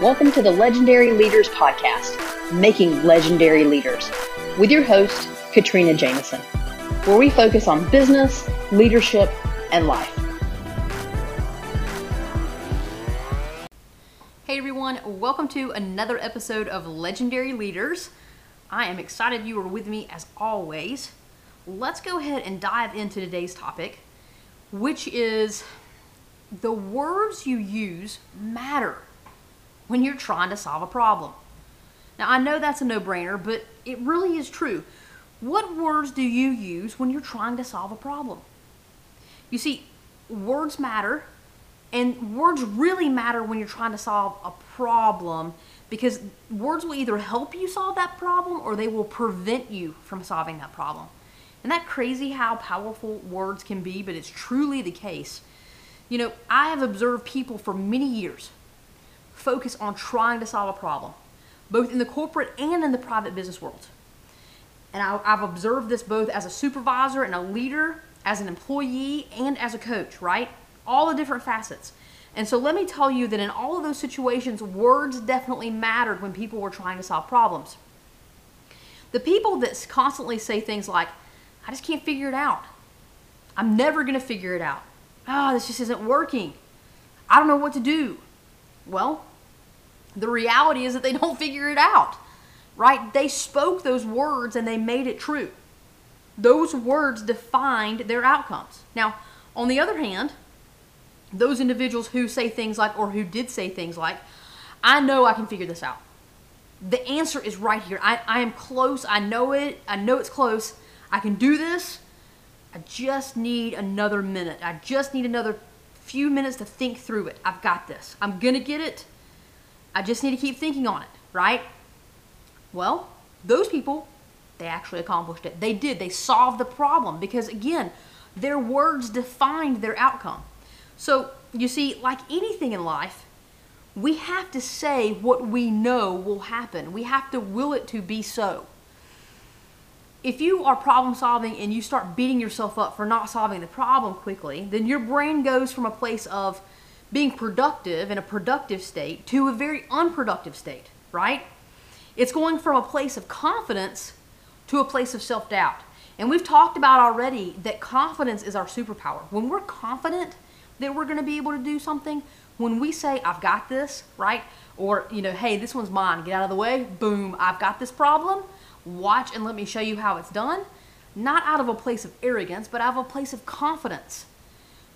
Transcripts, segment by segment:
Welcome to the Legendary Leaders Podcast, Making Legendary Leaders, with your host, Katrina Jameson, where we focus on business, leadership, and life. Hey everyone, welcome to another episode of Legendary Leaders. I am excited you are with me as always. Let's go ahead and dive into today's topic, which is the words you use matter when you're trying to solve a problem. Now, I know that's a no-brainer, but it really is true. What words do you use when you're trying to solve a problem? You see, words matter, and words really matter when you're trying to solve a problem, because words will either help you solve that problem or they will prevent you from solving that problem. Isn't that crazy how powerful words can be? But it's truly the case. You know, I have observed people for many years focus on trying to solve a problem, both in the corporate and in the private business world. And I've observed this both as a supervisor and a leader, as an employee, and as a coach, right? All the different facets. And so let me tell you that in all of those situations, words definitely mattered when people were trying to solve problems. The people that constantly say things like, I just can't figure it out. I'm never gonna figure it out. Oh, this just isn't working. I don't know what to do. Well, the reality is that they don't figure it out, right? They spoke those words and they made it true. Those words defined their outcomes. Now, on the other hand, those individuals who say things like, or who did say things like, I know I can figure this out. The answer is right here. I am close. I know it. I know it's close. I can do this. I just need another minute. I just need another few minutes to think through it. I've got this. I'm gonna get it. I just need to keep thinking on it, right? Well, those people, they actually accomplished it. They did. They solved the problem because, again, their words defined their outcome. So, you see, like anything in life, we have to say what we know will happen. We have to will it to be so. If you are problem solving and you start beating yourself up for not solving the problem quickly, then your brain goes from a place of being productive in a productive state to a very unproductive state, right? It's going from a place of confidence to a place of self-doubt. And we've talked about already that confidence is our superpower. When we're confident that we're going to be able to do something, when we say, I've got this, right? Or, you know, hey, this one's mine, get out of the way, boom, I've got this problem. Watch and let me show you how it's done. Not out of a place of arrogance, but out of a place of confidence.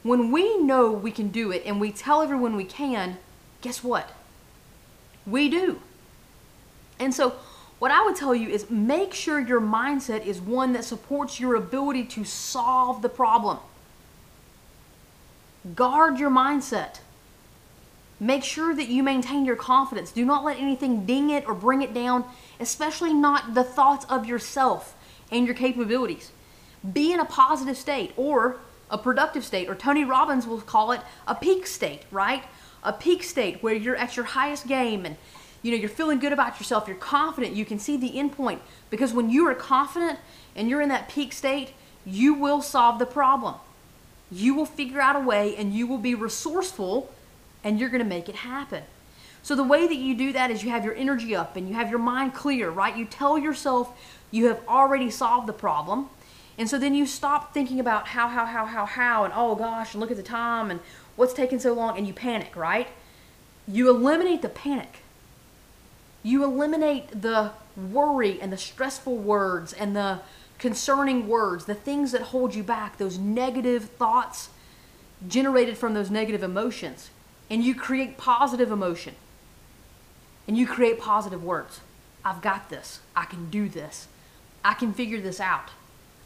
When we know we can do it and we tell everyone we can, guess what? We do. And so what I would tell you is make sure your mindset is one that supports your ability to solve the problem. Guard your mindset. Make sure that you maintain your confidence. Do not let anything ding it or bring it down, especially not the thoughts of yourself and your capabilities. Be in a positive state or a productive state, or Tony Robbins will call it a peak state, right? A peak state where you're at your highest game and you know, you're feeling good about yourself, you're confident, you can see the end point. Because when you are confident and you're in that peak state, you will solve the problem. You will figure out a way and you will be resourceful and you're gonna make it happen. So the way that you do that is you have your energy up and you have your mind clear, right? You tell yourself you have already solved the problem. And so then you stop thinking about how, and oh gosh, and look at the time, and what's taking so long, and you panic, right? You eliminate the panic. You eliminate the worry and the stressful words and the concerning words, the things that hold you back, those negative thoughts generated from those negative emotions. And you create positive emotion. And you create positive words. I've got this. I can do this. I can figure this out.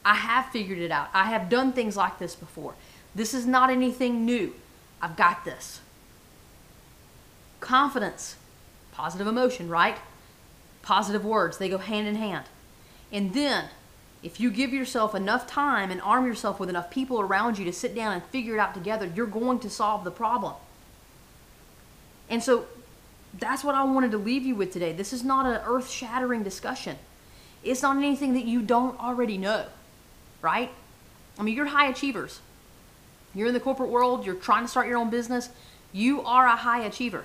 I have figured it out. I have done things like this before. This is not anything new. I've got this. Confidence, positive emotion, right? Positive words, they go hand in hand. And then, if you give yourself enough time and arm yourself with enough people around you to sit down and figure it out together, you're going to solve the problem. And so that's what I wanted to leave you with today. This is not an earth-shattering discussion. It's not anything that you don't already know, right? I mean, you're high achievers. You're in the corporate world. You're trying to start your own business. You are a high achiever.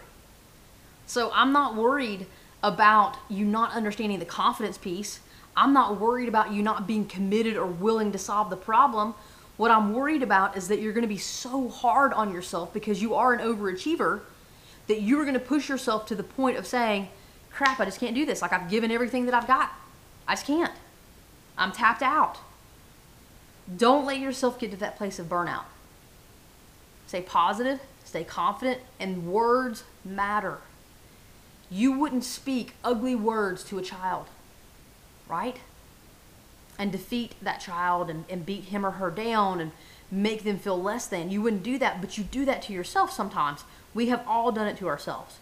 So I'm not worried about you not understanding the confidence piece. I'm not worried about you not being committed or willing to solve the problem. What I'm worried about is that you're going to be so hard on yourself because you are an overachiever that you're going to push yourself to the point of saying, crap, I just can't do this. Like, I've given everything that I've got. I just can't. I'm tapped out. Don't let yourself get to that place of burnout. Stay positive, stay confident, and words matter. You wouldn't speak ugly words to a child, right? And defeat that child and beat him or her down and make them feel less than. You wouldn't do that, but you do that to yourself sometimes. We have all done it to ourselves.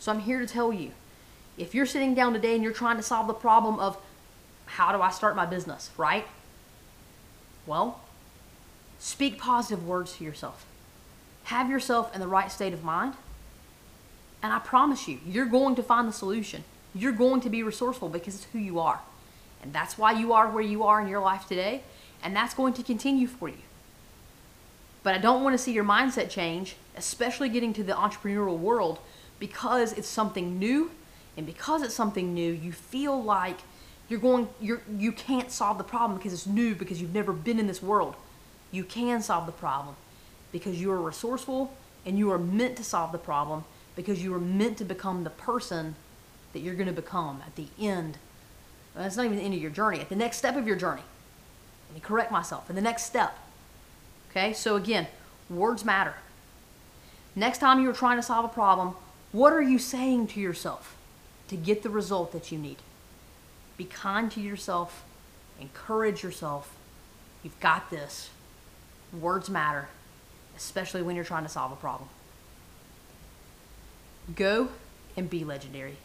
So I'm here to tell you, if you're sitting down today and you're trying to solve the problem of how do I start my business, right? Well, speak positive words to yourself. Have yourself in the right state of mind. And I promise you, you're going to find the solution. You're going to be resourceful because it's who you are. And that's why you are where you are in your life today. And that's going to continue for you. But I don't want to see your mindset change, especially getting to the entrepreneurial world, because it's something new. And because it's something new, you feel like you can't solve the problem because it's new, because you've never been in this world. You can solve the problem because you are resourceful and you are meant to solve the problem, because you were meant to become the person that you're going to become at the end. Well, that's not even the end of your journey. At the next step of your journey. Let me correct myself. In the next step. Okay, so again, words matter. Next time you're trying to solve a problem, what are you saying to yourself to get the result that you need? Be kind to yourself. Encourage yourself. You've got this. Words matter, especially when you're trying to solve a problem. Go and be legendary.